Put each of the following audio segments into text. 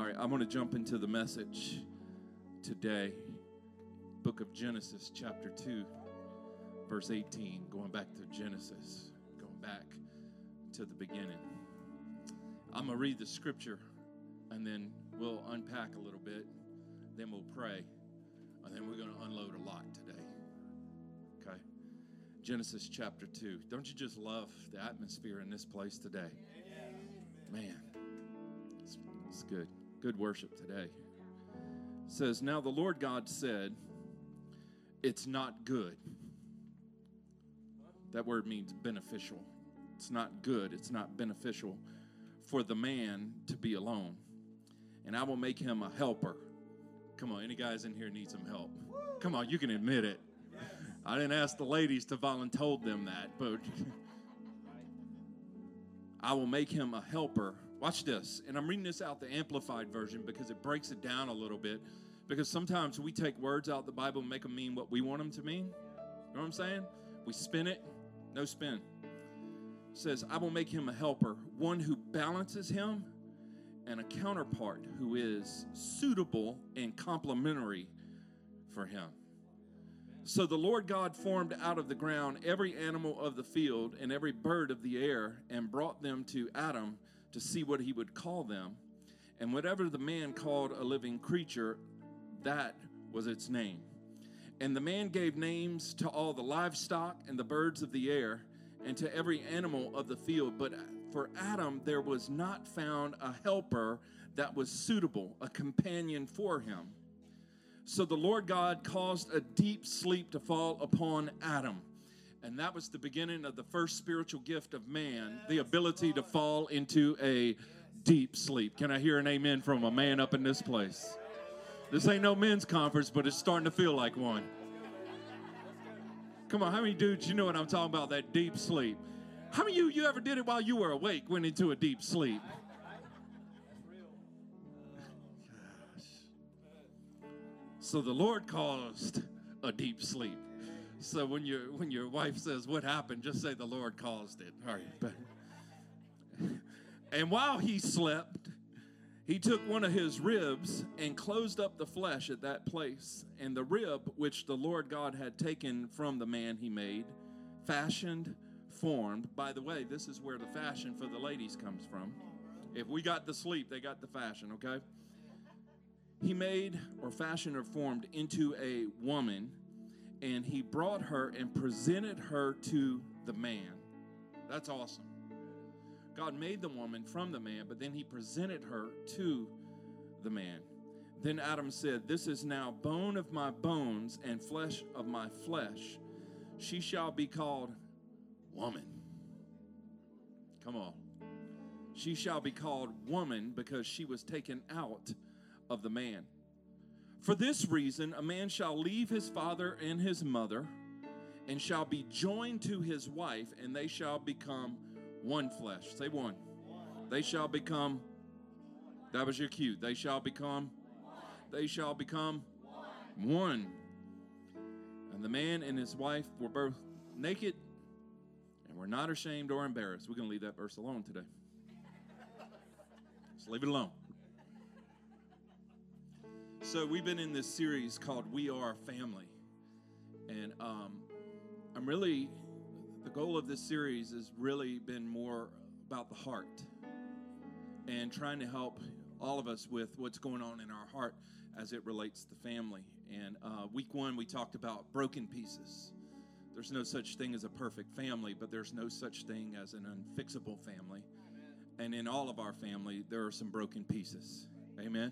All right, I'm going to jump into the message today. Book of Genesis, chapter 2, verse 18. Going back to Genesis. Going back to the beginning. I'm going to read the scripture, and then we'll unpack a little bit. Then we'll pray, and then we're going to unload a lot today. Okay? Genesis chapter 2. Don't you just love the atmosphere in this place today? Man, it's good. Good worship today. It says, now the Lord God said, it's not good. That word means beneficial. It's not good. It's not beneficial for the man to be alone. And I will make him a helper. Come on, any guys in here need some help? Come on, you can admit it. Yes. I didn't ask the ladies to volunteer them that, but... I will make him a helper. Watch this. And I'm reading this out the Amplified Version because it breaks it down a little bit. Because sometimes we take words out of the Bible and make them mean what we want them to mean. You know what I'm saying? We spin it. No spin. It says, I will make him a helper, one who balances him, and a counterpart who is suitable and complementary for him. So the Lord God formed out of the ground every animal of the field and every bird of the air and brought them to Adam to see what he would call them. And whatever the man called a living creature, that was its name. And the man gave names to all the livestock and the birds of the air and to every animal of the field. But for Adam there was not found a helper that was suitable, a companion for him. So the Lord God caused a deep sleep to fall upon Adam. And that was the beginning of the first spiritual gift of man, the ability to fall into a deep sleep. Can I hear an amen from a man up in this place? This ain't no men's conference, but it's starting to feel like one. Come on, how many dudes, you know what I'm talking about, that deep sleep? How many of you ever did it while you were awake, went into a deep sleep? So the Lord caused a deep sleep. So when your wife says, what happened? Just say the Lord caused it. All right. And while he slept, he took one of his ribs and closed up the flesh at that place. And the rib, which the Lord God had taken from the man he made, fashioned, formed. By the way, this is where the fashion for the ladies comes from. If we got the sleep, they got the fashion, okay? He made or fashioned or formed into a woman, and he brought her and presented her to the man. That's awesome. God made the woman from the man, but then he presented her to the man. Then Adam said, this is now bone of my bones and flesh of my flesh. She shall be called woman. Come on. She shall be called woman because she was taken out of the man. For this reason, a man shall leave his father and his mother and shall be joined to his wife, and they shall become one flesh. Say one. They shall become. That was your cue. They shall become. They shall become one. And the man and his wife were both naked and were not ashamed or embarrassed. We're going to leave that verse alone today. Just leave it alone. So we've been in this series called We Are Family, and I'm really, the goal of this series has really been more about the heart and trying to help all of us with what's going on in our heart as it relates to family. And week one, we talked about broken pieces. There's no such thing as a perfect family, but there's no such thing as an unfixable family. Amen. And in all of our family, there are some broken pieces. Amen.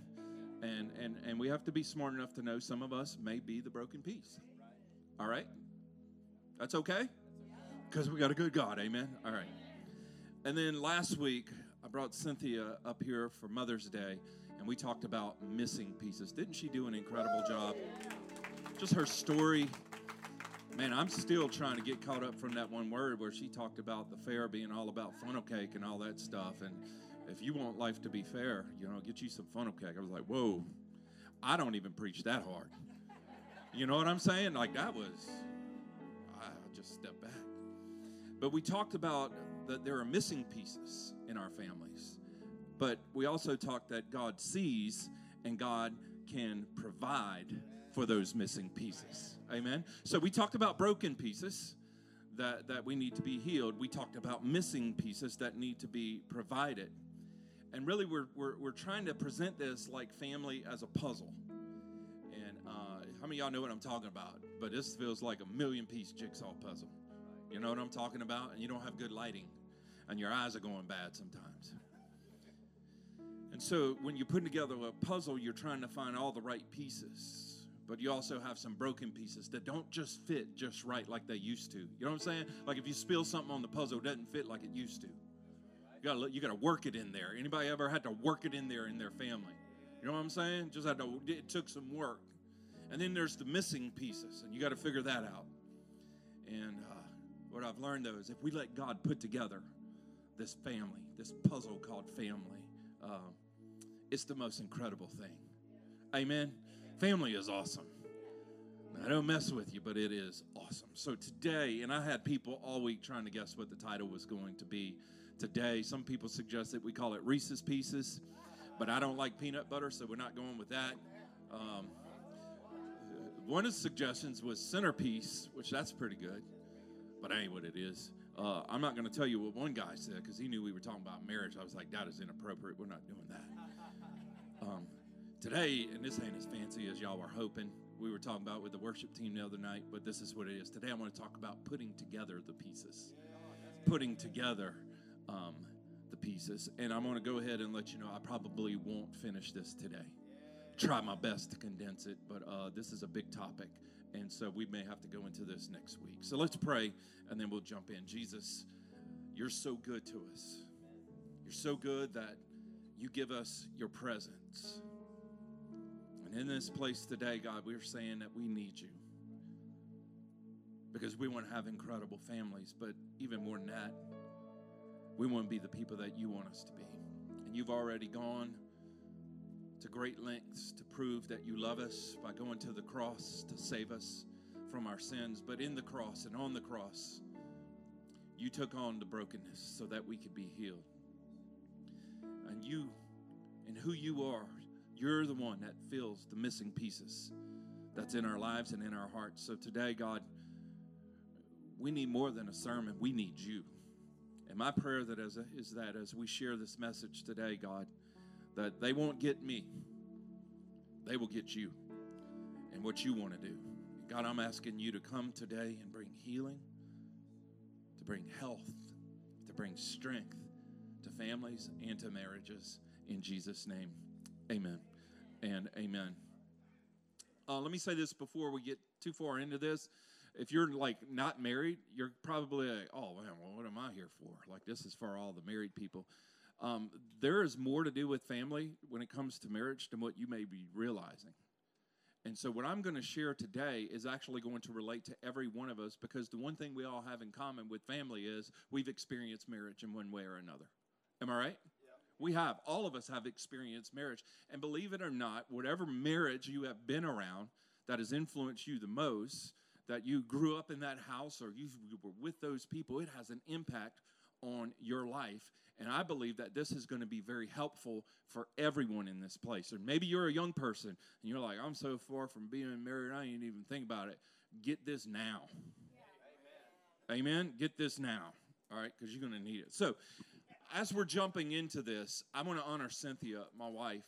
And we have to be smart enough to know some of us may be the broken piece. All right? That's okay? Because we got a good God, amen? All right. And then last week, I brought Cynthia up here for Mother's Day, and we talked about missing pieces. Didn't she do an incredible job? Just her story. Man, I'm still trying to get caught up from that one word where she talked about the fair being all about funnel cake and all that stuff, and if you want life to be fair, you know, get you some funnel cake. I was like, whoa, I don't even preach that hard. You know what I'm saying? Like that was, I just stepped back. But we talked about that there are missing pieces in our families. But we also talked that God sees and God can provide for those missing pieces. Amen. So we talked about broken pieces that we need to be healed. We talked about missing pieces that need to be provided. And really, we're trying to present this like family as a puzzle. And how many of y'all know what I'm talking about? But this feels like a 1,000,000-piece jigsaw puzzle. You know what I'm talking about? And you don't have good lighting. And your eyes are going bad sometimes. And so when you're putting together a puzzle, you're trying to find all the right pieces. But you also have some broken pieces that don't just fit just right like they used to. You know what I'm saying? Like if you spill something on the puzzle, it doesn't fit like it used to. You gotta work it in there. Anybody ever had to work it in there in their family? You know what I'm saying? Just had to. It took some work. And then there's the missing pieces, and you got to figure that out. And what I've learned, though, is if we let God put together this family, this puzzle called family, it's the most incredible thing. Amen? Family is awesome. I don't mess with you, but it is awesome. So today, and I had people all week trying to guess what the title was going to be today. Some people suggest that we call it Reese's Pieces, but I don't like peanut butter, so we're not going with that. One of the suggestions was centerpiece, which that's pretty good, but that ain't what it is. I'm not going to tell you what one guy said because he knew we were talking about marriage. I was like, that is inappropriate. We're not doing that. Today, and this ain't as fancy as y'all were hoping, we were talking about with the worship team the other night, but this is what it is. Today I want to talk about putting together the pieces. Putting together the pieces. And I'm going to go ahead and let you know I probably won't finish this today. Try my best to condense it, but this is a big topic, and so we may have to go into this next week. So let's pray, and then we'll jump in. Jesus, you're so good to us. You're so good that you give us your presence. And in this place today, God, we're saying that we need you because we want to have incredible families, but even more than that, we want to be the people that you want us to be. And you've already gone to great lengths to prove that you love us by going to the cross to save us from our sins. But in the cross and on the cross, you took on the brokenness so that we could be healed. And you, and who you are, you're the one that fills the missing pieces that's in our lives and in our hearts. So today, God, we need more than a sermon. We need you. And my prayer that is that as we share this message today, God, that they won't get me. They will get you and what you want to do. God, I'm asking you to come today and bring healing, to bring health, to bring strength to families and to marriages. In Jesus' name, amen and amen. Let me say this before we get too far into this. If you're, like, not married, you're probably like, oh, man, well, what am I here for? Like, this is for all the married people. There is more to do with family when it comes to marriage than what you may be realizing. And so what I'm going to share today is actually going to relate to every one of us because the one thing we all have in common with family is we've experienced marriage in one way or another. Am I right? Yeah. We have. All of us have experienced marriage. And believe it or not, whatever marriage you have been around that has influenced you the most, that you grew up in that house or you were with those people, it has an impact on your life. And I believe that this is going to be very helpful for everyone in this place. Or maybe you're a young person and you're like, I'm so far from being married, I ain't even think about it. Get this now. Yeah. Amen. Amen? Get this now. All right, because you're going to need it. So as we're jumping into this, I want to honor Cynthia, my wife.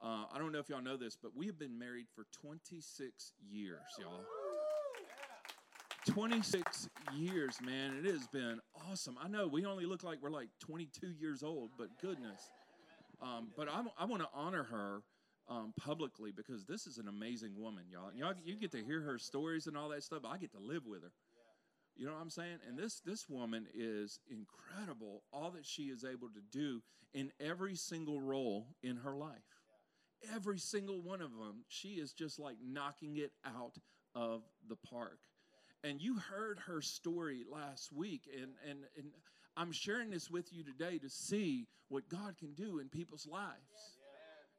I don't know if y'all know this, but we have been married for 26 years, y'all. 26 years, man. It has been awesome. I know we only look like we're like 22 years old, but goodness. But I want to honor her publicly because this is an amazing woman, y'all. And y'all, you get to hear her stories and all that stuff. I get to live with her. You know what I'm saying? And this woman is incredible, all that she is able to do in every single role in her life. Every single one of them, she is just like knocking it out of the park. And you heard her story last week, and I'm sharing this with you today to see what God can do in people's lives.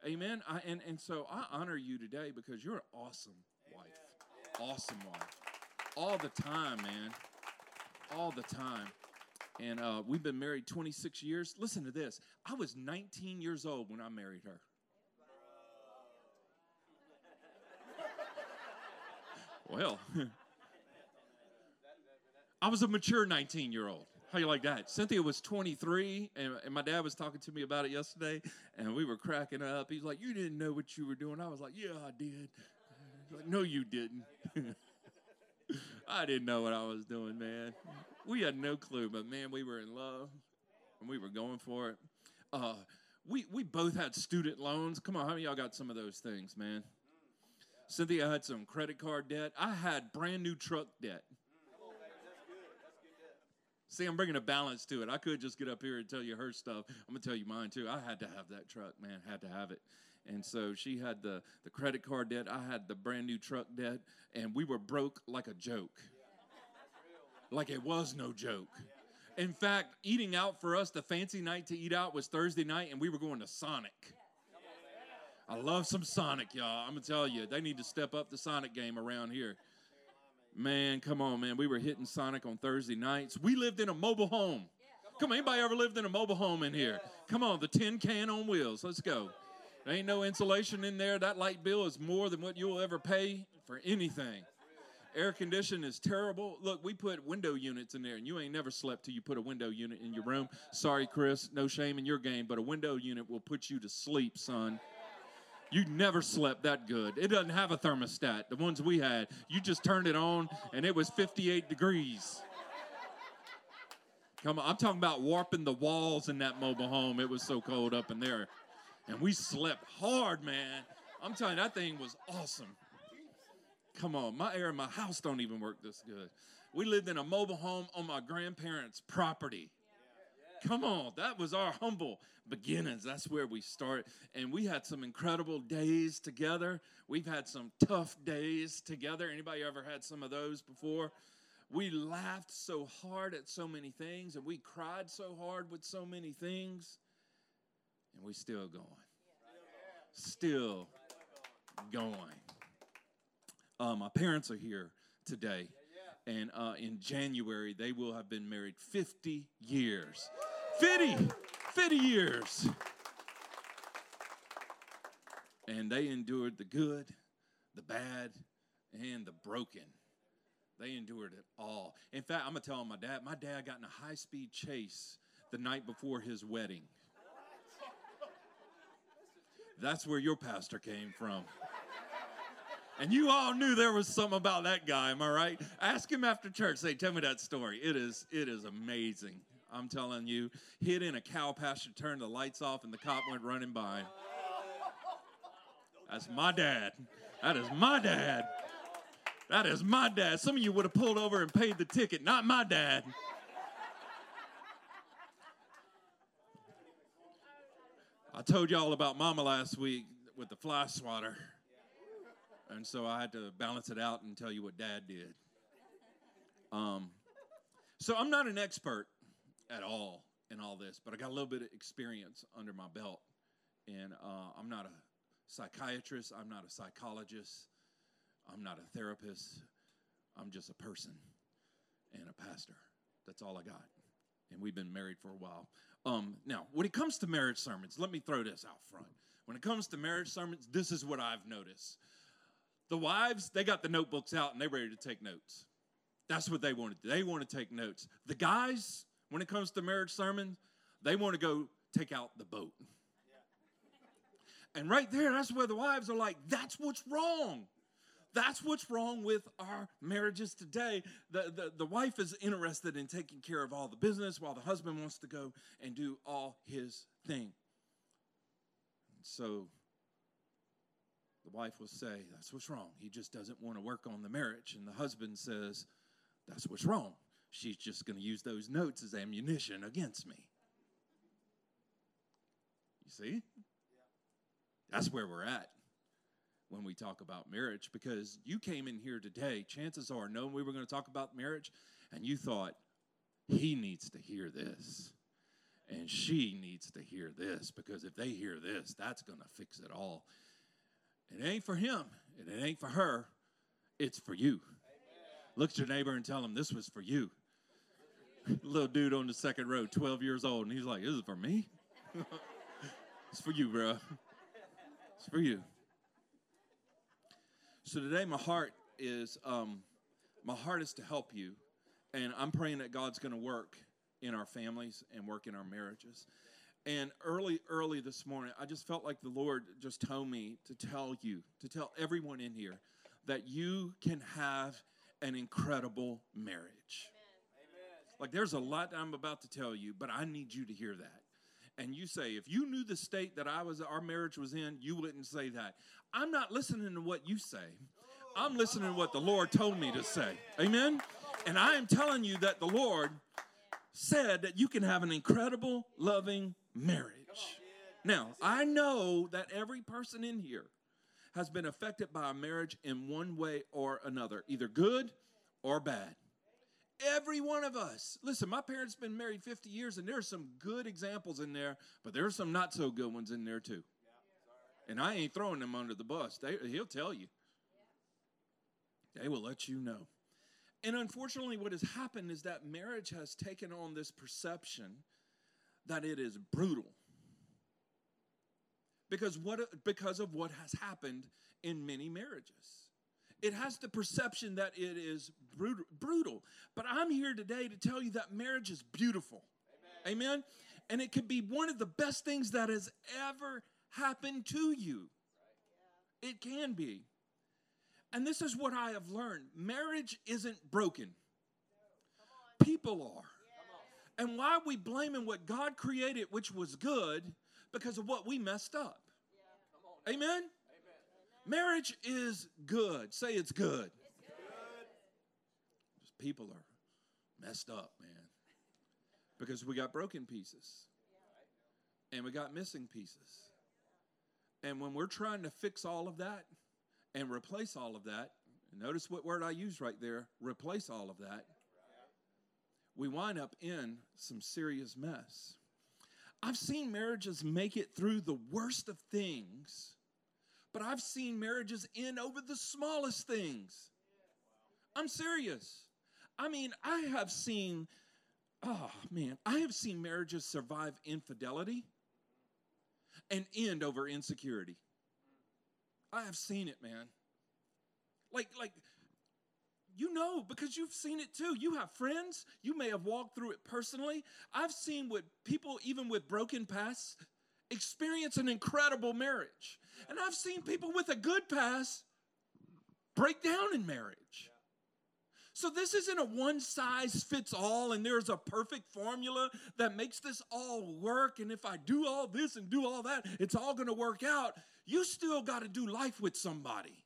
Yeah. Amen? And so I honor you today because you're an awesome wife. Yeah. Awesome wife. All the time, man. All the time. and we've been married 26 years. Listen to this. I was 19 years old when I married her. Well, I was a mature 19-year-old. How you like that? Cynthia was 23, and my dad was talking to me about it yesterday, and we were cracking up. He's like, you didn't know what you were doing. I was like, yeah, I did. He's like, no, you didn't. I didn't know what I was doing, man. We had no clue, but, man, we were in love, and we were going for it. We both had student loans. Come on, how many of y'all got some of those things, man? Cynthia had some credit card debt. I had brand-new truck debt. See, I'm bringing a balance to it. I could just get up here and tell you her stuff. I'm going to tell you mine, too. I had to have that truck, man. Had to have it. And so she had the credit card debt. I had the brand-new truck debt. And we were broke like a joke. Like it was no joke. In fact, eating out for us, the fancy night to eat out was Thursday night, and we were going to Sonic. I love some Sonic, y'all. I'm going to tell you, they need to step up the Sonic game around here. Man, come on, man. We were hitting Sonic on Thursday nights. We lived in a mobile home. Come on, anybody ever lived in a mobile home in here? Come on, the tin can on wheels. Let's go. There ain't no insulation in there. That light bill is more than what you'll ever pay for anything. Air conditioning is terrible. Look, we put window units in there, and you ain't never slept till you put a window unit in your room. Sorry, Chris, no shame in your game, but a window unit will put you to sleep, son. You never slept that good. It doesn't have a thermostat, the ones we had. You just turned it on, and it was 58 degrees. Come on, I'm talking about warping the walls in that mobile home. It was so cold up in there. And we slept hard, man. I'm telling you, that thing was awesome. Come on, my air in my house don't even work this good. We lived in a mobile home on my grandparents' property. Come on, that was our humble beginnings. That's where we start. And we had some incredible days together. We've had some tough days together. Anybody ever had some of those before? We laughed so hard at so many things, and we cried so hard with so many things, and we still going. Still going. My parents are here today, and in January, they will have been married 50 years. 50 years. And they endured the good, the bad, and the broken. They endured it all. In fact, I'm going to tell my dad, got in a high-speed chase the night before his wedding. That's where your pastor came from. And you all knew there was something about that guy, am I right? Ask him after church. Say, tell me that story. It is amazing. I'm telling you, hid in a cow pasture, turned the lights off, and the cop went running by. That's my dad. That is my dad. That is my dad. Some of you would have pulled over and paid the ticket. Not my dad. I told y'all about Mama last week with the fly swatter. And so I had to balance it out and tell you what Dad did. So I'm not an expert at all in all this, but I got a little bit of experience under my belt. And I'm not a psychiatrist. I'm not a psychologist. I'm not a therapist. I'm just a person and a pastor. That's all I got. And we've been married for a while. Now, when it comes to marriage sermons, let me throw this out front. When it comes to marriage sermons, this is what I've noticed. The wives, they got the notebooks out, and they're ready to take notes. That's what they wanted. They want to take notes. The guys, when it comes to marriage sermons, they want to go take out the boat. Yeah. And right there, that's where the wives are like, that's what's wrong. That's what's wrong with our marriages today. The wife is interested in taking care of all the business while the husband wants to go and do all his thing. So the wife will say, that's what's wrong. He just doesn't want to work on the marriage. And the husband says, that's what's wrong. She's just going to use those notes as ammunition against me. You see? That's where we're at when we talk about marriage. Because you came in here today, chances are, knowing we were going to talk about marriage, and you thought, he needs to hear this. And she needs to hear this. Because if they hear this, that's going to fix it all. It ain't for him, and it ain't for her. It's for you. Amen. Look at your neighbor and tell him, this was for you. Little dude on the second row, 12 years old, and he's like, this is for me? It's for you, bro. It's for you. So today my heart is to help you, and I'm praying that God's going to work in our families and work in our marriages. And early this morning, I just felt like the Lord just told me to tell you, to tell everyone in here, that you can have an incredible marriage. Amen. Like, there's a lot that I'm about to tell you, but I need you to hear that. And you say, if you knew the state that our marriage was in, you wouldn't say that. I'm not listening to what you say. I'm listening to what the Lord told me to say. Amen? And I am telling you that the Lord said that you can have an incredible, loving marriage. Now, I know that every person in here has been affected by a marriage in one way or another, either good or bad. Every one of us. Listen, my parents have been married 50 years, and there are some good examples in there, but there are some not so good ones in there too. And I ain't throwing them under the bus. He'll tell you. They will let you know. And unfortunately, what has happened is that marriage has taken on this perception that it is brutal. Because of what has happened in many marriages. It has the perception that it is brutal. But I'm here today to tell you that marriage is beautiful. Amen. Amen? And it can be one of the best things that has ever happened to you. Right. Yeah. It can be. And this is what I have learned. Marriage isn't broken. No. People are. Yeah. And why are we blaming what God created, which was good, because of what we messed up? Yeah. Amen? Amen? Marriage is good. Say it's good. It's good. People are messed up, man, because we got broken pieces, and we got missing pieces. And when we're trying to fix all of that and replace all of that, notice what word I use right there, replace all of that, we wind up in some serious mess. I've seen marriages make it through the worst of things, but I've seen marriages end over the smallest things. I'm serious. I mean, I have seen marriages survive infidelity and end over insecurity. I have seen it, man. Like, you know, because you've seen it too. You have friends. You may have walked through it personally. I've seen what people, even with broken pasts, experience an incredible marriage. And I've seen people with a good past break down in marriage. So this isn't a one-size-fits-all, and there's a perfect formula that makes this all work. And if I do all this and do all that, it's all going to work out. You still got to do life with somebody.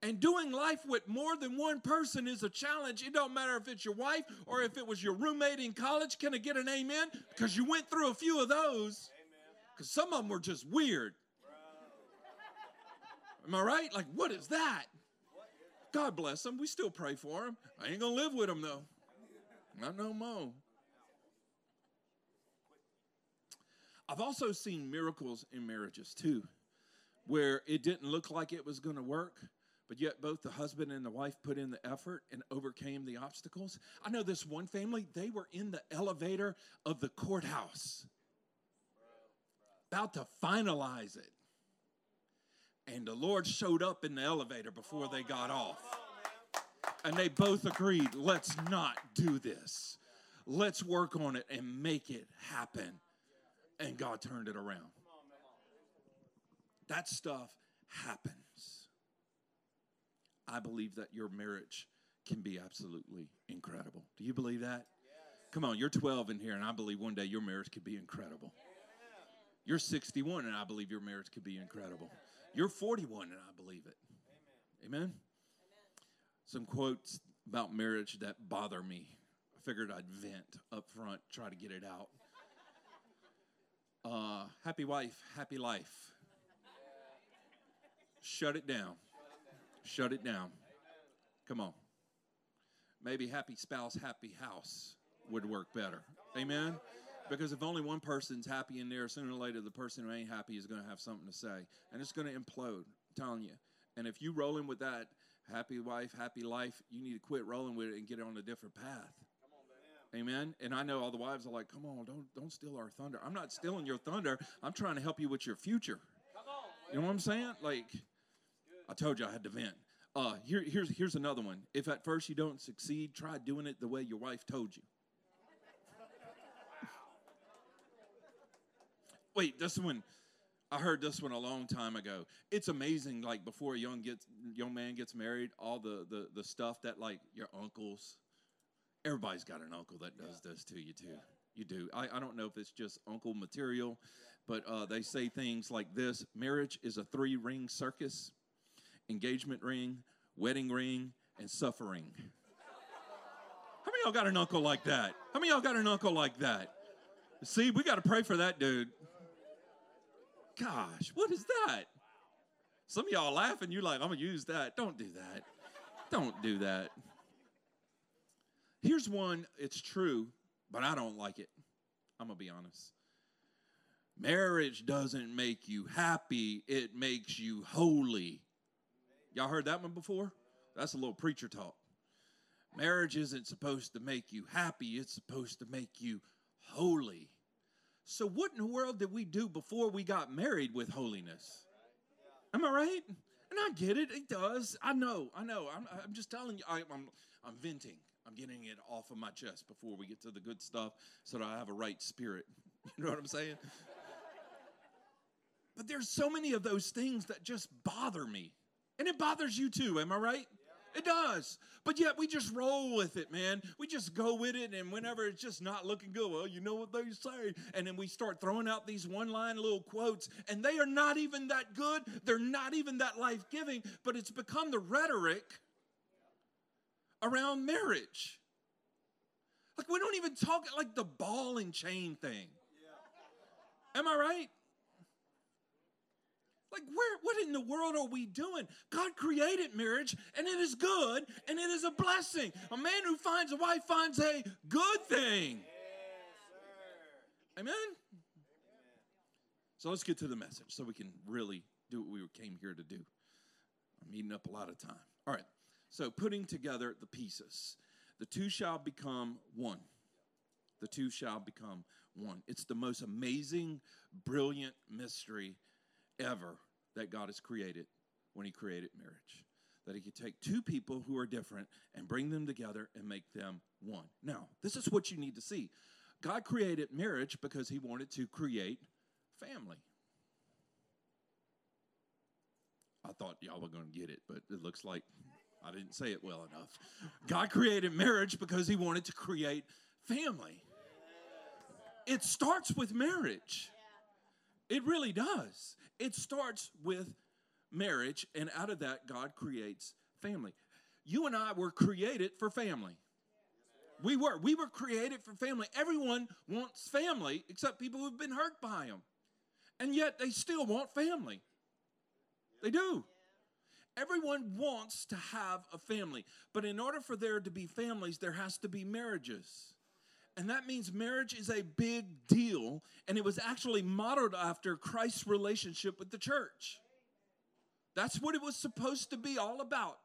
And doing life with more than one person is a challenge. It don't matter if it's your wife or if it was your roommate in college. Can I get an amen? Because you went through a few of those. Because some of them were just weird. Am I right? Like, what is that? God bless them. We still pray for them. I ain't going to live with them, though. Not no more. I've also seen miracles in marriages, too, where it didn't look like it was going to work. But yet both the husband and the wife put in the effort and overcame the obstacles. I know this one family, they were in the elevator of the courthouse, about to finalize it. And the Lord showed up in the elevator before they got off. And they both agreed, let's not do this. Let's work on it and make it happen. And God turned it around. That stuff happened. I believe that your marriage can be absolutely incredible. Do you believe that? Yes. Come on, you're 12 in here, and I believe one day your marriage could be incredible. Yeah. You're 61, and I believe your marriage could be incredible. Amen. You're 41, and I believe it. Amen. Amen? Some quotes about marriage that bother me. I figured I'd vent up front, try to get it out. Happy wife, happy life. Shut it down. Shut it down. Come on. Maybe happy spouse, happy house would work better. Amen? Because if only one person's happy in there, sooner or later the person who ain't happy is going to have something to say. And it's going to implode, I'm telling you. And if you roll in with that happy wife, happy life, you need to quit rolling with it and get on a different path. Amen. And I know all the wives are like, come on, don't steal our thunder. I'm not stealing your thunder. I'm trying to help you with your future. Come on. You know what I'm saying? Like, I told you I had to vent. Here's another one. If at first you don't succeed, try doing it the way your wife told you. Wait, this one, I heard this one a long time ago. It's amazing, like, before a young man gets married, all the stuff that, like, your uncles, everybody's got an uncle that does this to you, too. Yeah. You do. I don't know if it's just uncle material, but they say things like this. Marriage is a 3-ring circus. Engagement ring, wedding ring, and suffering. How many of y'all got an uncle like that? How many of y'all got an uncle like that? See, we got to pray for that dude. Gosh, what is that? Some of y'all laughing. You're like, I'm going to use that. Don't do that. Don't do that. Here's one. It's true, but I don't like it. I'm going to be honest. Marriage doesn't make you happy. It makes you holy. Y'all heard that one before? That's a little preacher talk. Marriage isn't supposed to make you happy. It's supposed to make you holy. So what in the world did we do before we got married with holiness? Am I right? And I get it. It does. I know. I'm just telling you. I'm venting. I'm getting it off of my chest before we get to the good stuff so that I have a right spirit. You know what I'm saying? But there's so many of those things that just bother me. And it bothers you too, am I right? Yeah. It does. But yet we just roll with it, man. We just go with it, and whenever it's just not looking good, well, you know what they say. And then we start throwing out these one-line little quotes, and they are not even that good. They're not even that life-giving, but it's become the rhetoric around marriage. Like, we don't even talk like the ball and chain thing. Yeah. Am I right? Like, what in the world are we doing? God created marriage, and it is good, and it is a blessing. A man who finds a wife finds a good thing. Yes, amen? So let's get to the message so we can really do what we came here to do. I'm eating up a lot of time. All right, so putting together the pieces. The two shall become one. The two shall become one. It's the most amazing, brilliant mystery ever that God has created when he created marriage, that he could take two people who are different and bring them together and make them one. Now, this is what you need to see. God created marriage because he wanted to create family. I thought y'all were going to get it, but it looks like I didn't say it well enough. God created marriage because he wanted to create family. It starts with marriage. It really does. It starts with marriage, and out of that, God creates family. You and I were created for family. We were created for family. Everyone wants family except people who've been hurt by them, and yet they still want family. They do. Everyone wants to have a family, but in order for there to be families, there has to be marriages. And that means marriage is a big deal, and it was actually modeled after Christ's relationship with the church. That's what it was supposed to be all about.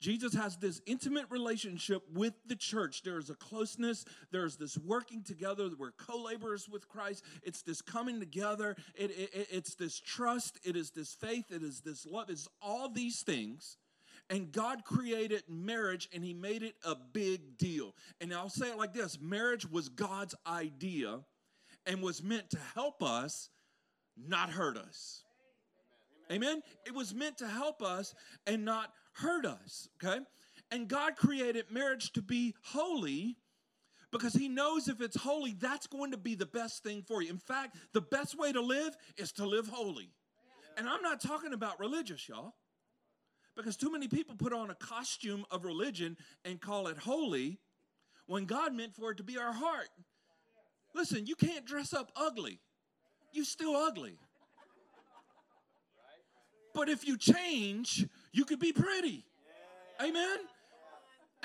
Jesus has this intimate relationship with the church. There is a closeness. There's this working together. We're co-laborers with Christ. It's this coming together. It's this trust. It is this faith. It is this love. It's all these things. And God created marriage, and he made it a big deal. And I'll say it like this. Marriage was God's idea and was meant to help us, not hurt us. Amen? It was meant to help us and not hurt us, okay? And God created marriage to be holy because he knows if it's holy, that's going to be the best thing for you. In fact, the best way to live is to live holy. And I'm not talking about religious, y'all. Because too many people put on a costume of religion and call it holy when God meant for it to be our heart. Listen, you can't dress up ugly. You're still ugly. But if you change, you could be pretty. Amen?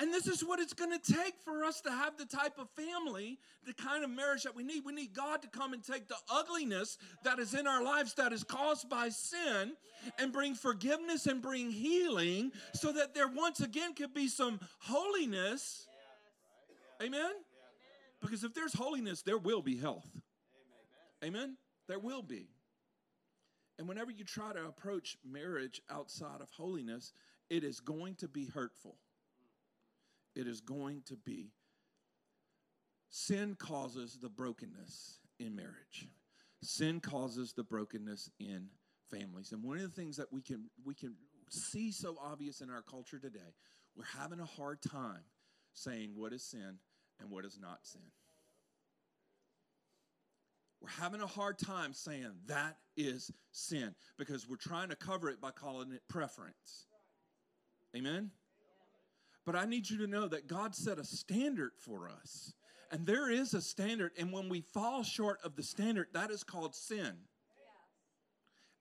And this is what it's going to take for us to have the type of family, the kind of marriage that we need. We need God to come and take the ugliness that is in our lives that is caused by sin and bring forgiveness and bring healing so that there once again could be some holiness. Amen? Because if there's holiness, there will be health. Amen. Amen? There will be. And whenever you try to approach marriage outside of holiness, it is going to be hurtful. It is going to be. Sin causes the brokenness in marriage. Sin causes the brokenness in families. And one of the things that we can see so obvious in our culture today, we're having a hard time saying what is sin and what is not sin. We're having a hard time saying that is sin because we're trying to cover it by calling it preference. Amen? But I need you to know that God set a standard for us. And there is a standard. And when we fall short of the standard, that is called sin.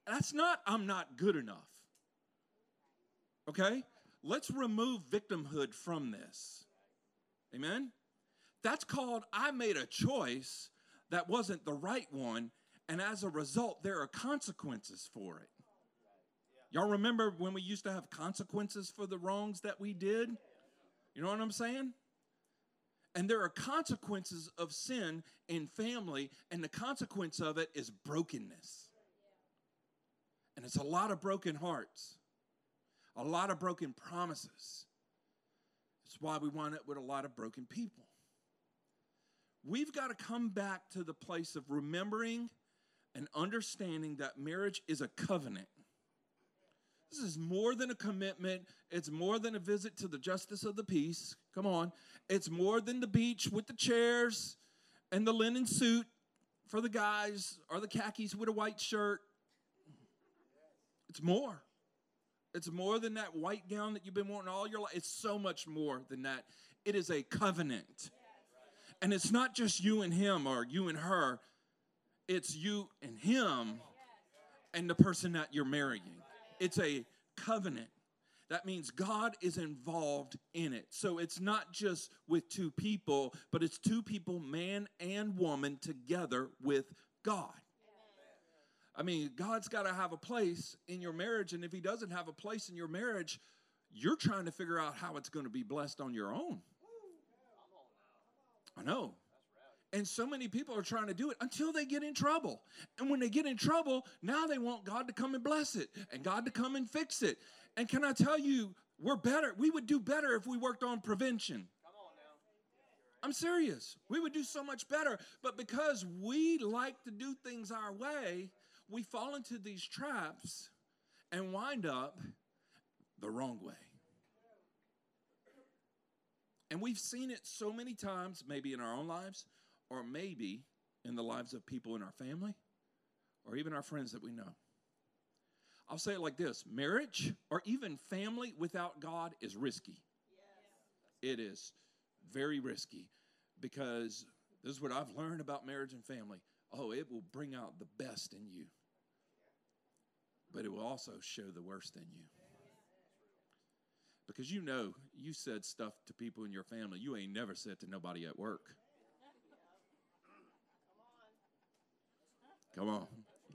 That's not, I'm not good enough. Okay? Let's remove victimhood from this. Amen? That's called, I made a choice that wasn't the right one, and as a result, there are consequences for it. Y'all remember when we used to have consequences for the wrongs that we did? You know what I'm saying? And there are consequences of sin in family, and the consequence of it is brokenness. And it's a lot of broken hearts, a lot of broken promises. That's why we wind up with a lot of broken people. We've got to come back to the place of remembering and understanding that marriage is a covenant. This is more than a commitment. It's more than a visit to the justice of the peace. Come on. It's more than the beach with the chairs and the linen suit for the guys or the khakis with a white shirt. It's more. It's more than that white gown that you've been wanting all your life. It's so much more than that. It is a covenant. And it's not just you and him or you and her. It's you and him and the person that you're marrying. It's a covenant. That means God is involved in it. So it's not just with two people, but it's two people, man and woman, together with God. I mean, God's got to have a place in your marriage, and if he doesn't have a place in your marriage, you're trying to figure out how it's going to be blessed on your own. I know. And so many people are trying to do it until they get in trouble. And when they get in trouble, now they want God to come and bless it and God to come and fix it. And can I tell you, we're better. We would do better if we worked on prevention. I'm serious. We would do so much better. But because we like to do things our way, we fall into these traps and wind up the wrong way. And we've seen it so many times, maybe in our own lives, or maybe in the lives of people in our family, or even our friends that we know. I'll say it like this. Marriage, or even family without God, is risky. Yes. It is very risky, because this is what I've learned about marriage and family. Oh, it will bring out the best in you. But it will also show the worst in you. Because you know, you said stuff to people in your family you ain't never said to nobody at work. Come on.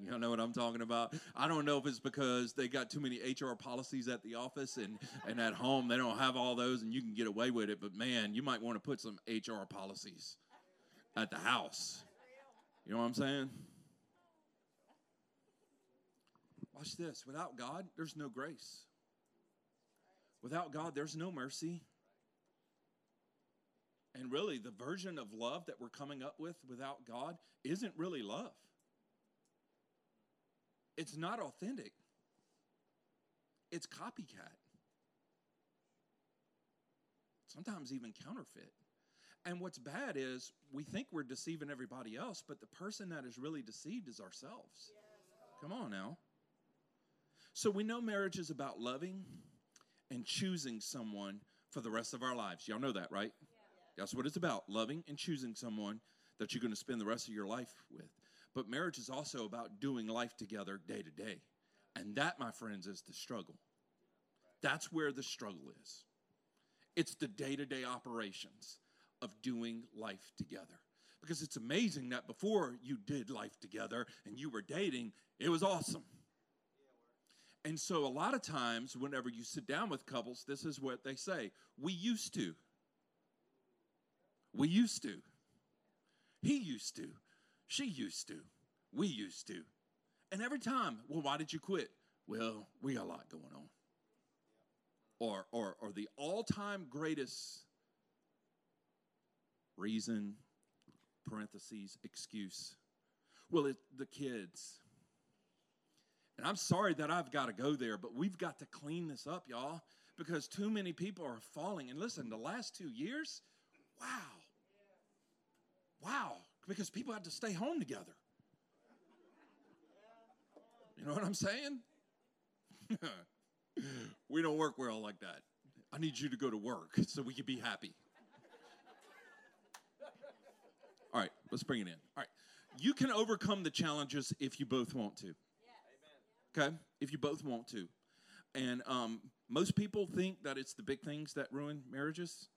Y'all know what I'm talking about? I don't know if it's because they got too many HR policies at the office and at home. They don't have all those and you can get away with it. But, man, you might want to put some HR policies at the house. You know what I'm saying? Watch this. Without God, there's no grace. Without God, there's no mercy. And really, the version of love that we're coming up with without God isn't really love. It's not authentic. It's copycat. Sometimes even counterfeit. And what's bad is we think we're deceiving everybody else, but the person that is really deceived is ourselves. Come on now. So we know marriage is about loving and choosing someone for the rest of our lives. Y'all know that, right? Yeah. That's what it's about, loving and choosing someone that you're going to spend the rest of your life with. But marriage is also about doing life together day to day. And that, my friends, is the struggle. That's where the struggle is. It's the day-to-day operations of doing life together. Because it's amazing that before you did life together and you were dating, it was awesome. And so a lot of times, whenever you sit down with couples, this is what they say. We used to. We used to. He used to. She used to. We used to. And every time, well, why did you quit? Well, we got a lot going on. Or the all-time greatest reason, parentheses, excuse. Well, it's the kids. And I'm sorry that I've got to go there, but we've got to clean this up, y'all, because too many people are falling. And listen, the last 2 years, wow, because people had to stay home together. You know what I'm saying? We don't work well like that. I need you to go to work so we can be happy. All right, let's bring it in. All right, you can overcome the challenges if you both want to. Okay, if you both want to. And most people think that it's the big things that ruin marriages.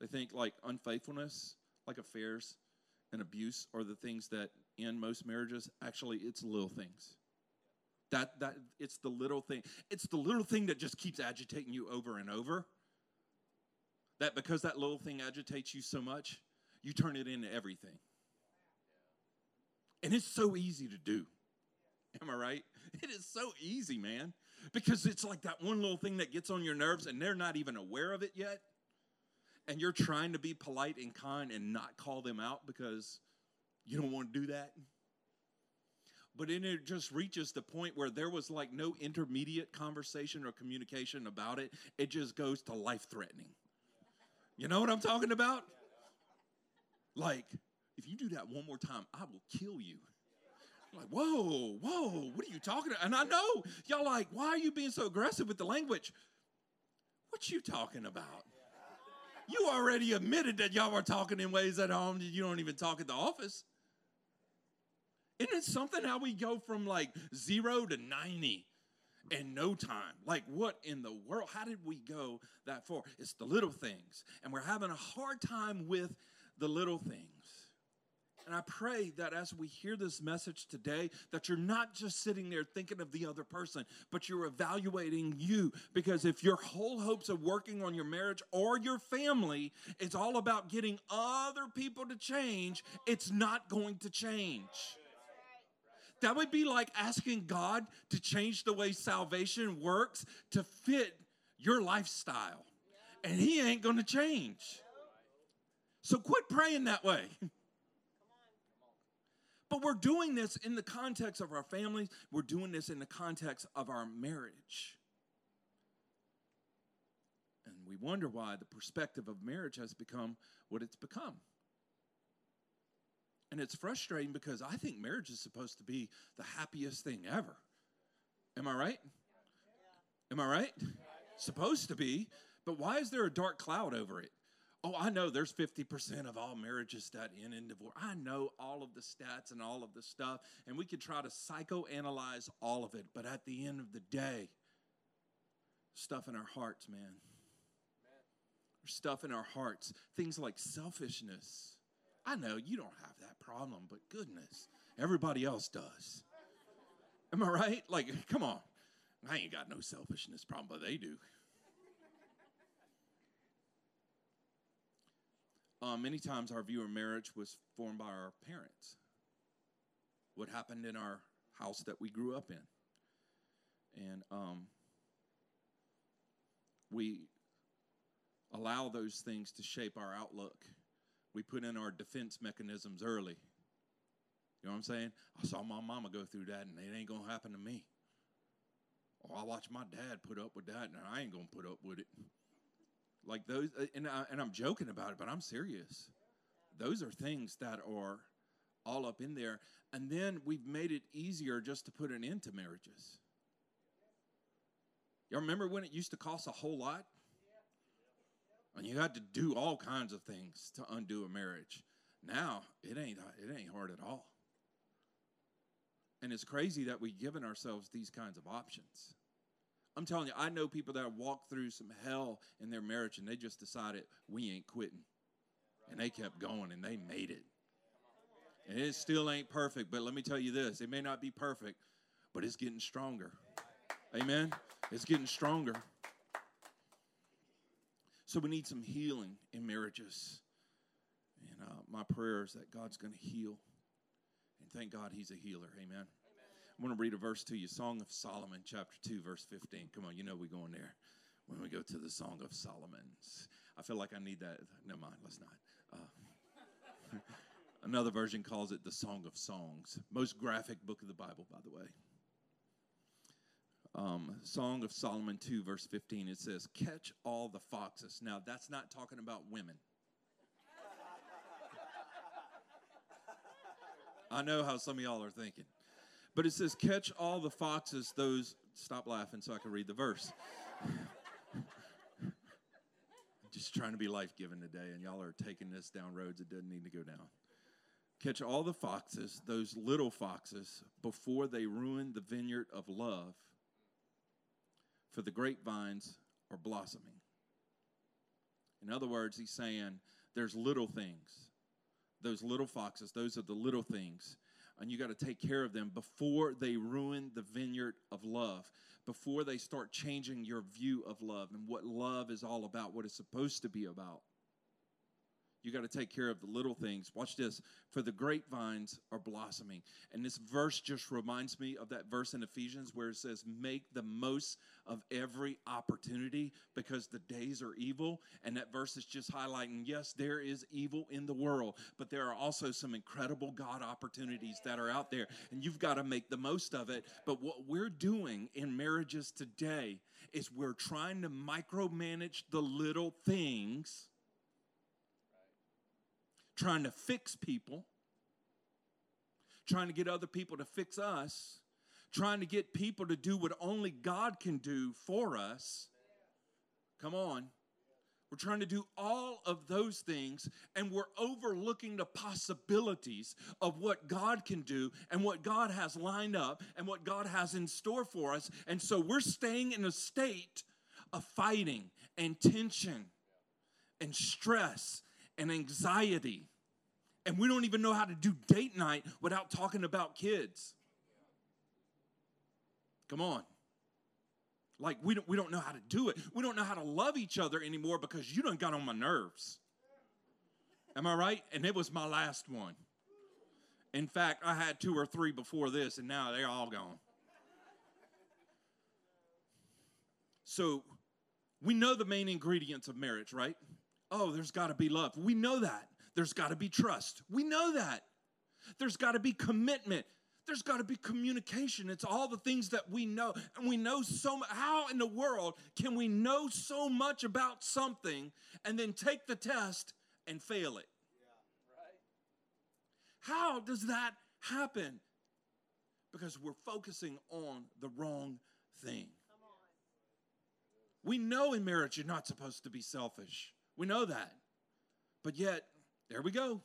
They think like unfaithfulness, like affairs, and abuse are the things that end most marriages. Actually, it's little things. That it's the little thing. It's the little thing that just keeps agitating you over and over. That because that little thing agitates you so much, you turn it into everything. And it's so easy to do. Am I right? It is so easy, man, because it's like that one little thing that gets on your nerves, and they're not even aware of it yet, and you're trying to be polite and kind and not call them out because you don't want to do that. But then it just reaches the point where there was like no intermediate conversation or communication about it. It just goes to life-threatening. You know what I'm talking about? Like, if you do that one more time, I will kill you. Like, whoa, what are you talking about? And I know, y'all like, why are you being so aggressive with the language? What you talking about? You already admitted that y'all were talking in ways at home that you don't even talk at the office. Isn't it something how we go from like 0 to 90 in no time? Like, what in the world? How did we go that far? It's the little things. And we're having a hard time with the little things. And I pray that as we hear this message today, that you're not just sitting there thinking of the other person, but you're evaluating you. Because if your whole hopes of working on your marriage or your family is all about getting other people to change, it's not going to change. That would be like asking God to change the way salvation works to fit your lifestyle. And he ain't going to change. So quit praying that way. But we're doing this in the context of our families. We're doing this in the context of our marriage. And we wonder why the perspective of marriage has become what it's become. And it's frustrating because I think marriage is supposed to be the happiest thing ever. Am I right? Am I right? Supposed to be. But why is there a dark cloud over it? Oh, I know there's 50% of all marriages that end in divorce. I know all of the stats and all of the stuff, and we could try to psychoanalyze all of it. But at the end of the day, stuff in our hearts, man. Stuff in our hearts. Things like selfishness. I know you don't have that problem, but goodness, everybody else does. Am I right? Like, come on. I ain't got no selfishness problem, but they do. Many times our view of marriage was formed by our parents. What happened in our house that we grew up in. And we allow those things to shape our outlook. We put in our defense mechanisms early. You know what I'm saying? I saw my mama go through that, and it ain't going to happen to me. Or I watched my dad put up with that, and I ain't going to put up with it. Like those, and I'm joking about it, but I'm serious. Those are things that are all up in there. And then we've made it easier just to put an end to marriages. Y'all remember when it used to cost a whole lot? And you had to do all kinds of things to undo a marriage. Now, it ain't hard at all. And it's crazy that we've given ourselves these kinds of options. I'm telling you, I know people that have walked through some hell in their marriage, and they just decided, we ain't quitting. And they kept going, and they made it. And it still ain't perfect, but let me tell you this. It may not be perfect, but it's getting stronger. Amen? It's getting stronger. So we need some healing in marriages. And my prayer is that God's going to heal. And thank God he's a healer. Amen. I'm going to read a verse to you. Song of Solomon, chapter 2, verse 15. Come on, you know we're going there when we go to the Song of Solomon's. I feel like I need that. Never mind, let's not. Another version calls it the Song of Songs. Most graphic book of the Bible, by the way. Song of Solomon 2, verse 15, it says, catch all the foxes. Now, that's not talking about women. I know how some of y'all are thinking. But it says, catch all the foxes, those, stop laughing so I can read the verse. Just trying to be life-giving today, and y'all are taking this down roads it doesn't need to go down. Catch all the foxes, those little foxes, before they ruin the vineyard of love, for the grapevines are blossoming. In other words, he's saying, there's little things. Those little foxes, those are the little things. And you got to take care of them before they ruin the vineyard of love, before they start changing your view of love and what love is all about, what it's supposed to be about. You got to take care of the little things. Watch this. For the grapevines are blossoming. And this verse just reminds me of that verse in Ephesians where it says, make the most of every opportunity because the days are evil. And that verse is just highlighting, yes, there is evil in the world, but there are also some incredible God opportunities that are out there. And you've got to make the most of it. But what we're doing in marriages today is we're trying to micromanage the little things, trying to fix people, trying to get other people to fix us, trying to get people to do what only God can do for us. Come on. We're trying to do all of those things, and we're overlooking the possibilities of what God can do and what God has lined up and what God has in store for us. And so we're staying in a state of fighting and tension and stress and anxiety, and we don't even know how to do date night without talking about kids. Come on. Like, we don't know how to do it. We don't know how to love each other anymore because you done got on my nerves. Am I right? And it was my last one. In fact, I had 2 or 3 before this, and now they're all gone. So we know the main ingredients of marriage, right? Oh, there's got to be love. We know that. There's got to be trust. We know that. There's got to be commitment. There's got to be communication. It's all the things that we know. And we know so much. How in the world can we know so much about something and then take the test and fail it? Yeah, right. How does that happen? Because we're focusing on the wrong thing. Come on. We know in marriage you're not supposed to be selfish. We know that, but yet, there we go.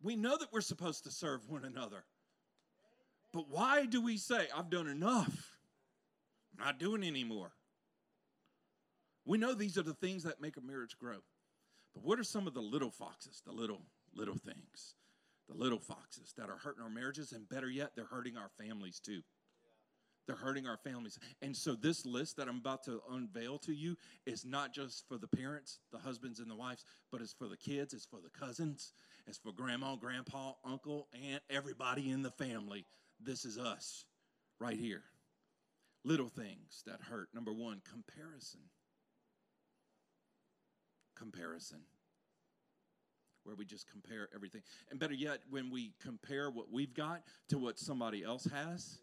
We know that we're supposed to serve one another, but why do we say, I've done enough, I'm not doing anymore? We know these are the things that make a marriage grow, but what are some of the little foxes, the little things, the little foxes that are hurting our marriages, and better yet, they're hurting our families too. They're hurting our families. And so this list that I'm about to unveil to you is not just for the parents, the husbands and the wives, but it's for the kids, it's for the cousins, it's for grandma, grandpa, uncle, aunt, everybody in the family. This is us right here. Little things that hurt. Number one, comparison. Comparison. Where we just compare everything. And better yet, when we compare what we've got to what somebody else has,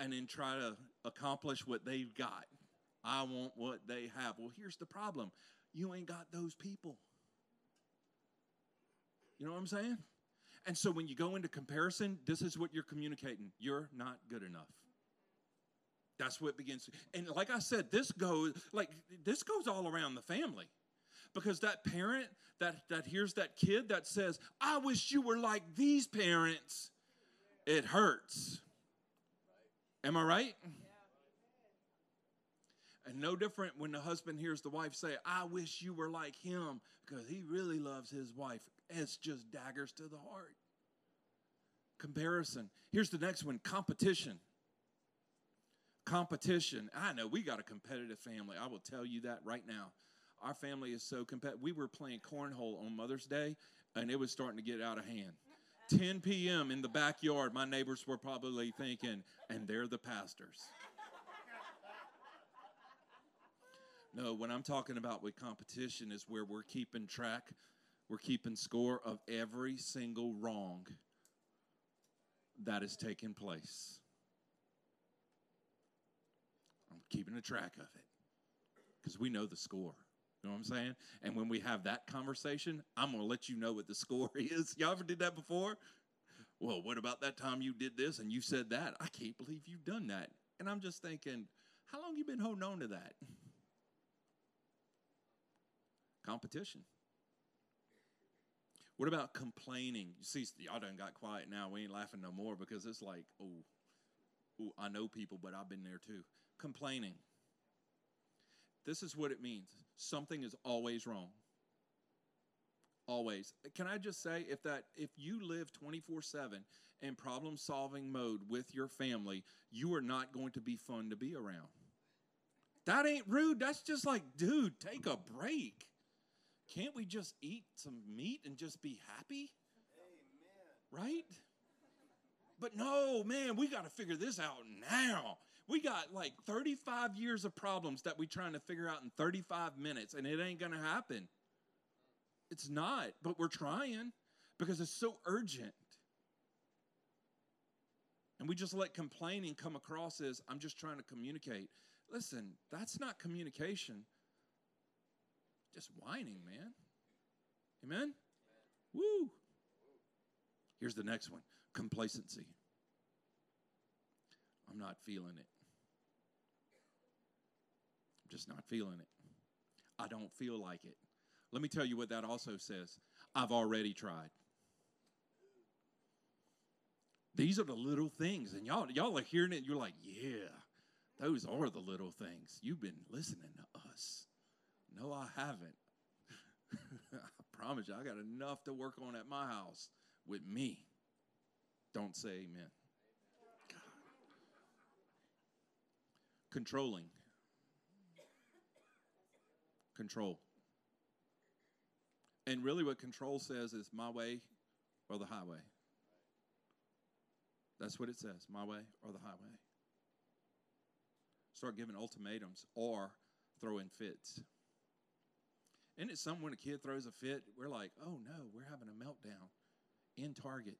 and then try to accomplish what they've got. I want what they have. Well, here's the problem. You ain't got those people. You know what I'm saying? And so when you go into comparison, this is what you're communicating. You're not good enough. That's what begins to. And like I said, this goes all around the family. Because that parent that hears that kid that says, I wish you were like these parents, it hurts. Am I right? Yeah. And no different when the husband hears the wife say, I wish you were like him because he really loves his wife. It's just daggers to the heart. Comparison. Here's the next one, competition. Competition. I know we got a competitive family. I will tell you that right now. Our family is so competitive. We were playing cornhole on Mother's Day, and it was starting to get out of hand. 10 p.m. in the backyard, my neighbors were probably thinking, and they're the pastors. No, what I'm talking about with competition is where we're keeping track, we're keeping score of every single wrong that is taking place. I'm keeping a track of it because we know the score. You know what I'm saying? And when we have that conversation, I'm going to let you know what the score is. Y'all ever did that before? Well, what about that time you did this and you said that? I can't believe you've done that. And I'm just thinking, how long you been holding on to that? Competition. What about complaining? You see, y'all done got quiet now. We ain't laughing no more because it's like, oh, I know people, but I've been there too. Complaining. This is what it means. Something is always wrong. Always. Can I just say, if you live 24/7 in problem-solving mode with your family, you are not going to be fun to be around. That ain't rude. That's just like, dude, take a break. Can't we just eat some meat and just be happy? Amen. Right? But no, man, we got to figure this out now. We got like 35 years of problems that we're trying to figure out in 35 minutes, and it ain't going to happen. It's not, but we're trying because it's so urgent. And we just let complaining come across as, I'm just trying to communicate. Listen, that's not communication. Just whining, man. Amen? Woo! Here's the next one, complacency. I'm not feeling it. I'm just not feeling it. I don't feel like it. Let me tell you what that also says. I've already tried. These are the little things, and y'all are hearing it, and you're like, yeah, those are the little things. You've been listening to us. No, I haven't. I promise you, I got enough to work on at my house with me. Don't say amen. God. Controlling. Control. And really what control says is my way or the highway. That's what it says, my way or the highway. Start giving ultimatums or throwing fits. Isn't it something when a kid throws a fit, we're like, oh, no, we're having a meltdown in Target.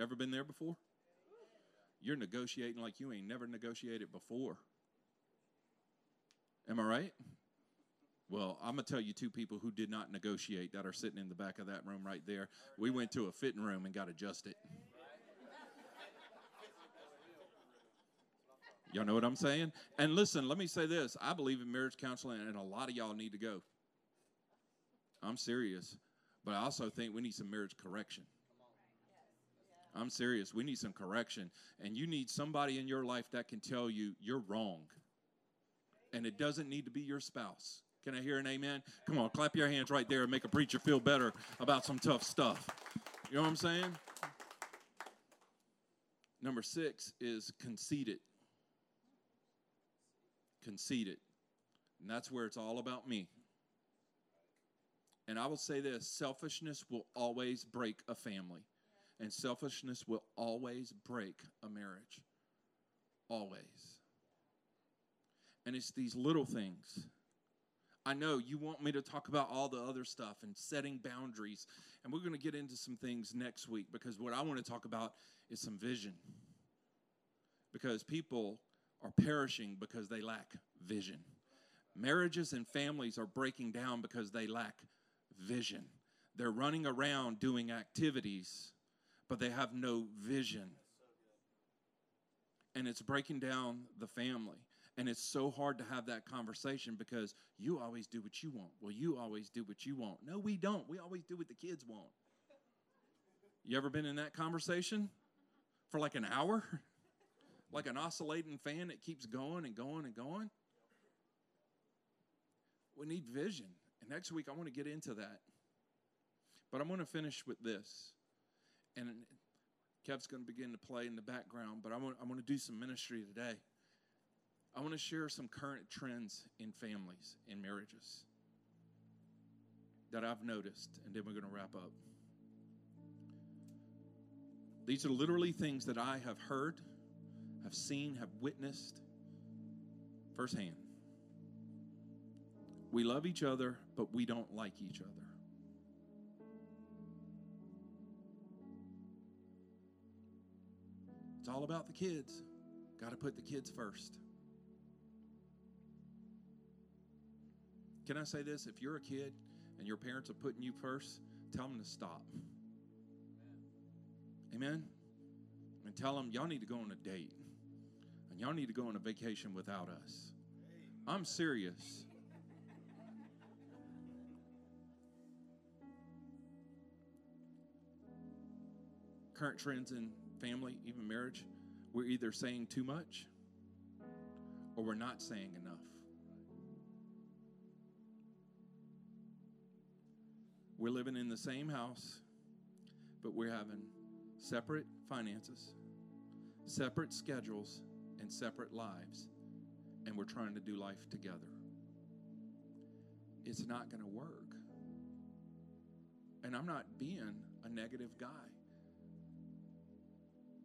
Ever been there before? You're negotiating like you ain't never negotiated before. Am I right? Well, I'm going to tell you two people who did not negotiate that are sitting in the back of that room right there. We went to a fitting room and got adjusted. Y'all know what I'm saying? And listen, let me say this. I believe in marriage counseling, and a lot of y'all need to go. I'm serious. But I also think we need some marriage correction. I'm serious. We need some correction. And you need somebody in your life that can tell you you're wrong. And it doesn't need to be your spouse. Can I hear an amen? Come on, clap your hands right there and make a preacher feel better about some tough stuff. You know what I'm saying? Number 6 is conceited. Conceited. And that's where it's all about me. And I will say this, selfishness will always break a family. And selfishness will always break a marriage. Always. And it's these little things. I know you want me to talk about all the other stuff and setting boundaries. And we're going to get into some things next week because what I want to talk about is some vision. Because people are perishing because they lack vision. Marriages and families are breaking down because they lack vision. They're running around doing activities, but they have no vision. And it's breaking down the family. And it's so hard to have that conversation because you always do what you want. Well, you always do what you want. No, we don't. We always do what the kids want. You ever been in that conversation for like an hour? Like an oscillating fan that keeps going and going and going. We need vision. And next week I want to get into that. But I'm going to finish with this. And Kev's going to begin to play in the background, but I want to do some ministry today. I want to share some current trends in families and marriages that I've noticed, and then we're going to wrap up. These are literally things that I have heard, have seen, have witnessed firsthand. We love each other, but we don't like each other. It's all about the kids. Got to put the kids first. Can I say this? If you're a kid and your parents are putting you first, tell them to stop. Amen? And tell them, y'all need to go on a date. And y'all need to go on a vacation without us. I'm serious. Current trends in family, even marriage, we're either saying too much or we're not saying enough. We're living in the same house, but we're having separate finances, separate schedules, and separate lives, and we're trying to do life together. It's not going to work. And I'm not being a negative guy.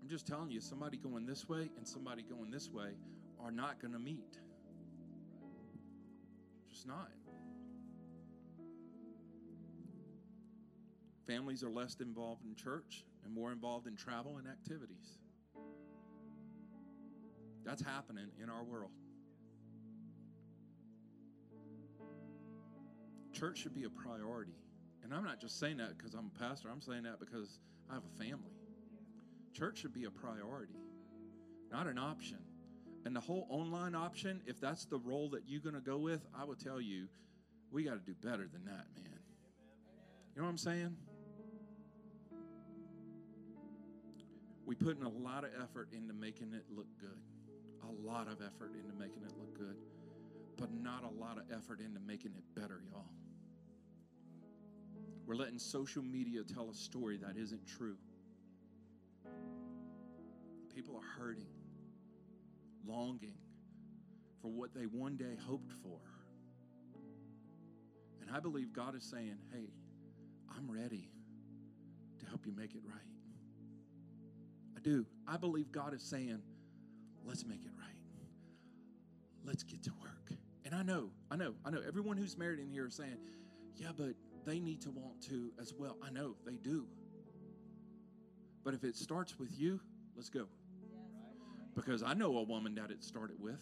I'm just telling you, somebody going this way and somebody going this way are not going to meet. Just not. Families are less involved in church and more involved in travel and activities. That's happening in our world. Church should be a priority. And I'm not just saying that because I'm a pastor. I'm saying that because I have a family. Church should be a priority, not an option. And the whole online option, if that's the role that you're going to go with, I will tell you, we got to do better than that, man. You know what I'm saying? We put in a lot of effort into making it look good. A lot of effort into making it look good. But not a lot of effort into making it better, y'all. We're letting social media tell a story that isn't true. People are hurting, longing for what they one day hoped for. And I believe God is saying, hey, I'm ready to help you make it right. I do. I believe God is saying, let's make it right. Let's get to work. And I know. Everyone who's married in here is saying, yeah, but they need to want to as well. I know, they do. But if it starts with you, let's go. Because I know a woman that it started with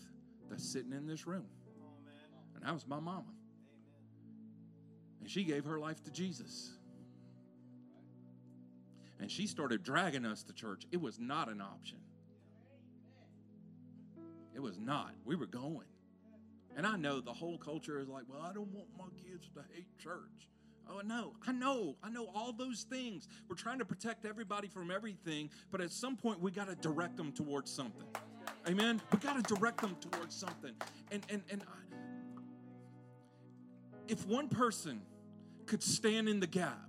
that's sitting in this room. And that was my mama. And she gave her life to Jesus. And she started dragging us to church. It was not an option. It was not. We were going. And I know the whole culture is like, well, I don't want my kids to hate church. Oh, no, I know all those things. We're trying to protect everybody from everything, but at some point we got to direct them towards something. Amen? We got to direct them towards something. If one person could stand in the gap,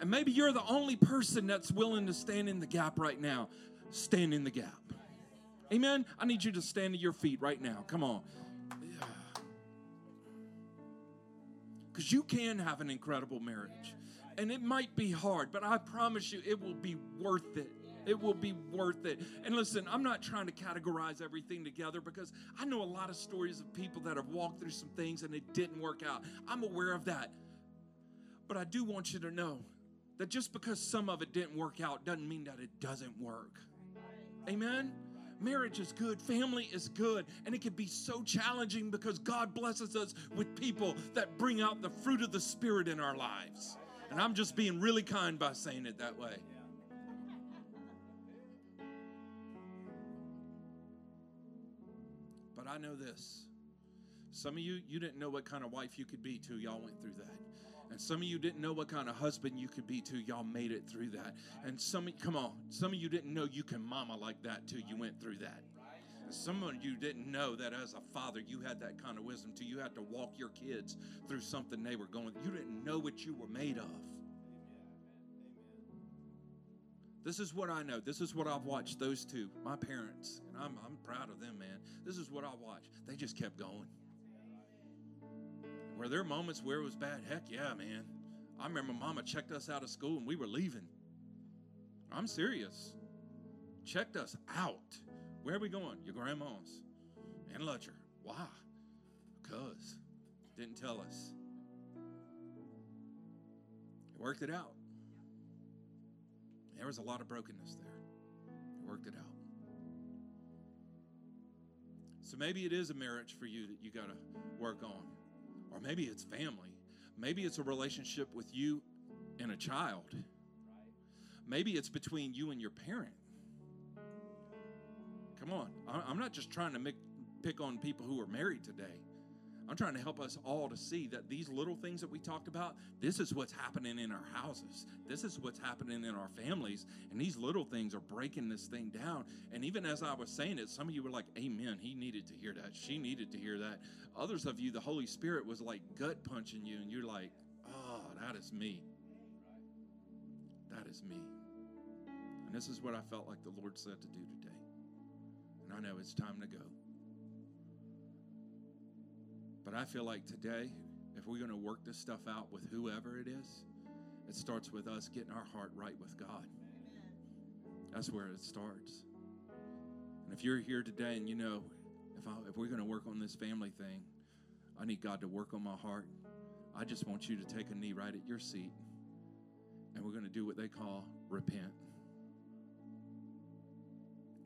and maybe you're the only person that's willing to stand in the gap right now, stand in the gap. Amen? I need you to stand to your feet right now. Come on. Because you can have an incredible marriage. And it might be hard, but I promise you it will be worth it. It will be worth it. And listen, I'm not trying to categorize everything together because I know a lot of stories of people that have walked through some things and it didn't work out. I'm aware of that. But I do want you to know that just because some of it didn't work out doesn't mean that it doesn't work. Amen? Marriage is good. Family is good. And it can be so challenging because God blesses us with people that bring out the fruit of the Spirit in our lives. And I'm just being really kind by saying it that way. But I know this. Some of you didn't know what kind of wife you could be till y'all went through that. And some of you didn't know what kind of husband you could be till y'all made it through that. And some of you didn't know you can mama like that till you went through that. And some of you didn't know that as a father you had that kind of wisdom till you had to walk your kids through something they were going through. You didn't know what you were made of. This is what I know. This is what I've watched. Those two, my parents, and I'm proud of them, man. This is what I watched. They just kept going. Were there moments where it was bad? Heck yeah, man. I remember Mama checked us out of school and we were leaving. I'm serious. Checked us out. Where are we going? Your grandma's. And Lutcher. Why? Because. Didn't tell us. It worked it out. There was a lot of brokenness there. It worked it out. So maybe it is a marriage for you that you got to work on. Or maybe it's family. Maybe it's a relationship with you and a child. Maybe it's between you and your parent. Come on. I'm not just trying to pick on people who are married today. I'm trying to help us all to see that these little things that we talked about, this is what's happening in our houses. This is what's happening in our families. And these little things are breaking this thing down. And even as I was saying it, some of you were like, amen, he needed to hear that. She needed to hear that. Others of you, the Holy Spirit was like gut punching you. And you're like, oh, that is me. That is me. And this is what I felt like the Lord said to do today. And I know it's time to go. But I feel like today, if we're going to work this stuff out with whoever it is, it starts with us getting our heart right with God. Amen. That's where it starts. And if you're here today and you know, if we're going to work on this family thing, I need God to work on my heart. I just want you to take a knee right at your seat. And we're going to do what they call repent.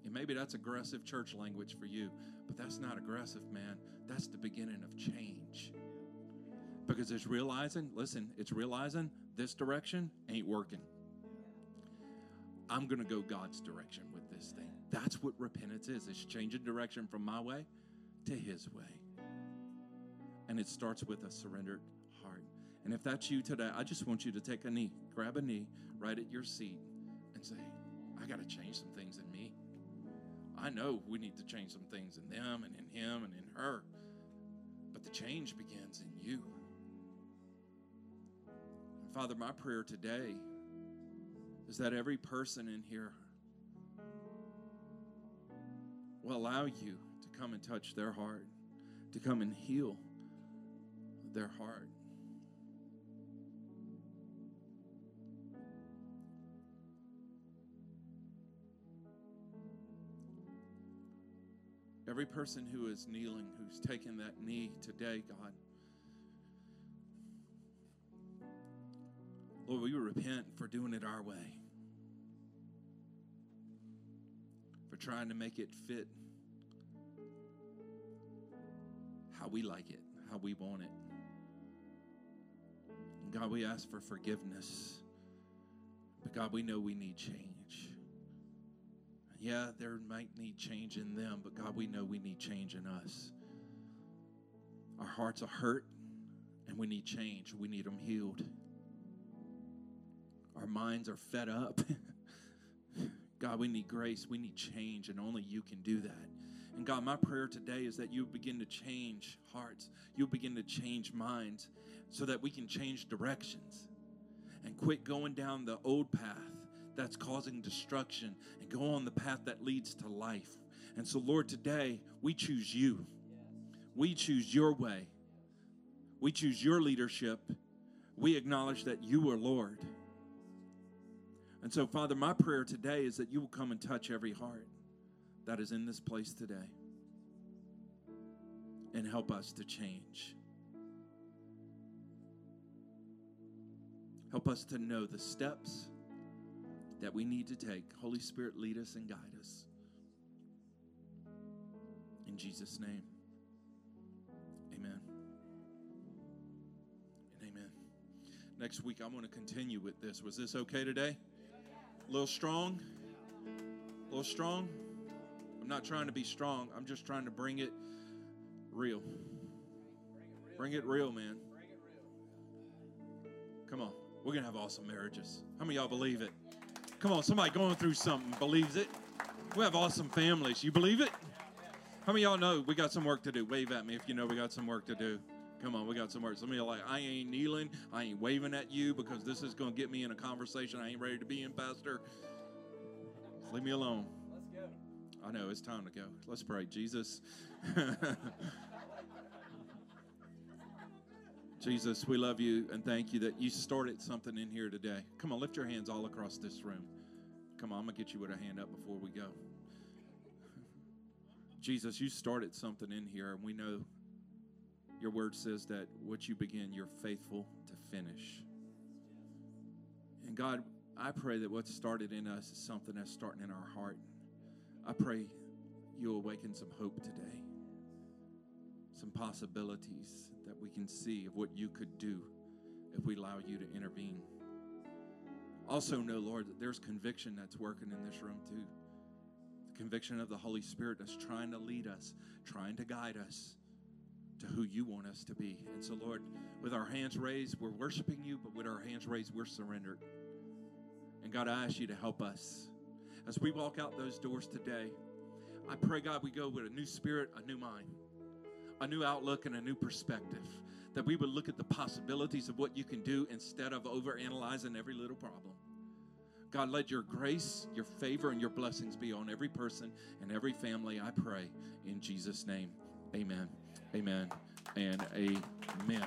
And maybe that's aggressive church language for you, but that's not aggressive, man. That's the beginning of change. Because it's realizing, listen, it's realizing this direction ain't working. I'm going to go God's direction with this thing. That's what repentance is. It's changing direction from my way to His way. And it starts with a surrendered heart. And if that's you today, I just want you to take a knee, grab a knee right at your seat and say, I got to change some things in me. I know we need to change some things in them and in him and in her, but the change begins in you. And Father, my prayer today is that every person in here will allow you to come and touch their heart, to come and heal their heart. Every person who is kneeling, who's taken that knee today, God. Lord, we repent for doing it our way. For trying to make it fit how we like it, how we want it. And God, we ask for forgiveness. But God, we know we need change. Yeah, there might need change in them, but God, we know we need change in us. Our hearts are hurt, and we need change. We need them healed. Our minds are fed up. God, we need grace. We need change, and only you can do that. And God, my prayer today is that you begin to change hearts. You begin to change minds so that we can change directions and quit going down the old path that's causing destruction and go on the path that leads to life. And so, Lord, today we choose you. Yes. We choose your way. We choose your leadership. We acknowledge that you are Lord. And so, Father, my prayer today is that you will come and touch every heart that is in this place today and help us to change. Help us to know the steps that we need to take. Holy Spirit, lead us and guide us. In Jesus' name, amen. And amen. Next week, I'm going to continue with this. Was this okay today? A little strong? A little strong? I'm not trying to be strong. I'm just trying to bring it real. Bring it real, man. Come on. We're going to have awesome marriages. How many of y'all believe it? Come on, somebody going through something believes it. We have awesome families. You believe it? How many of y'all know we got some work to do? Wave at me if you know we got some work to do. Come on, we got some work. Some of y'all are like, I ain't kneeling. I ain't waving at you because this is going to get me in a conversation I ain't ready to be in, Pastor. Leave me alone. Let's go. I know, it's time to go. Let's pray. Jesus. Jesus, we love you and thank you that you started something in here today. Come on, lift your hands all across this room. Come on, I'm going to get you with a hand up before we go. Jesus, you started something in here, and we know your word says that what you begin, you're faithful to finish. And God, I pray that what's started in us is something that's starting in our heart. I pray you awaken some hope today, some possibilities that we can see of what you could do if we allow you to intervene. Also know, Lord, that there's conviction that's working in this room too. The conviction of the Holy Spirit that's trying to lead us, trying to guide us to who you want us to be. And so, Lord, with our hands raised, we're worshiping you, but with our hands raised, we're surrendered. And God, I ask you to help us. As we walk out those doors today, I pray, God, we go with a new spirit, a new mind, a new outlook, and a new perspective, that we would look at the possibilities of what you can do instead of overanalyzing every little problem. God, let your grace, your favor, and your blessings be on every person and every family, I pray, in Jesus' name. Amen, amen, and amen.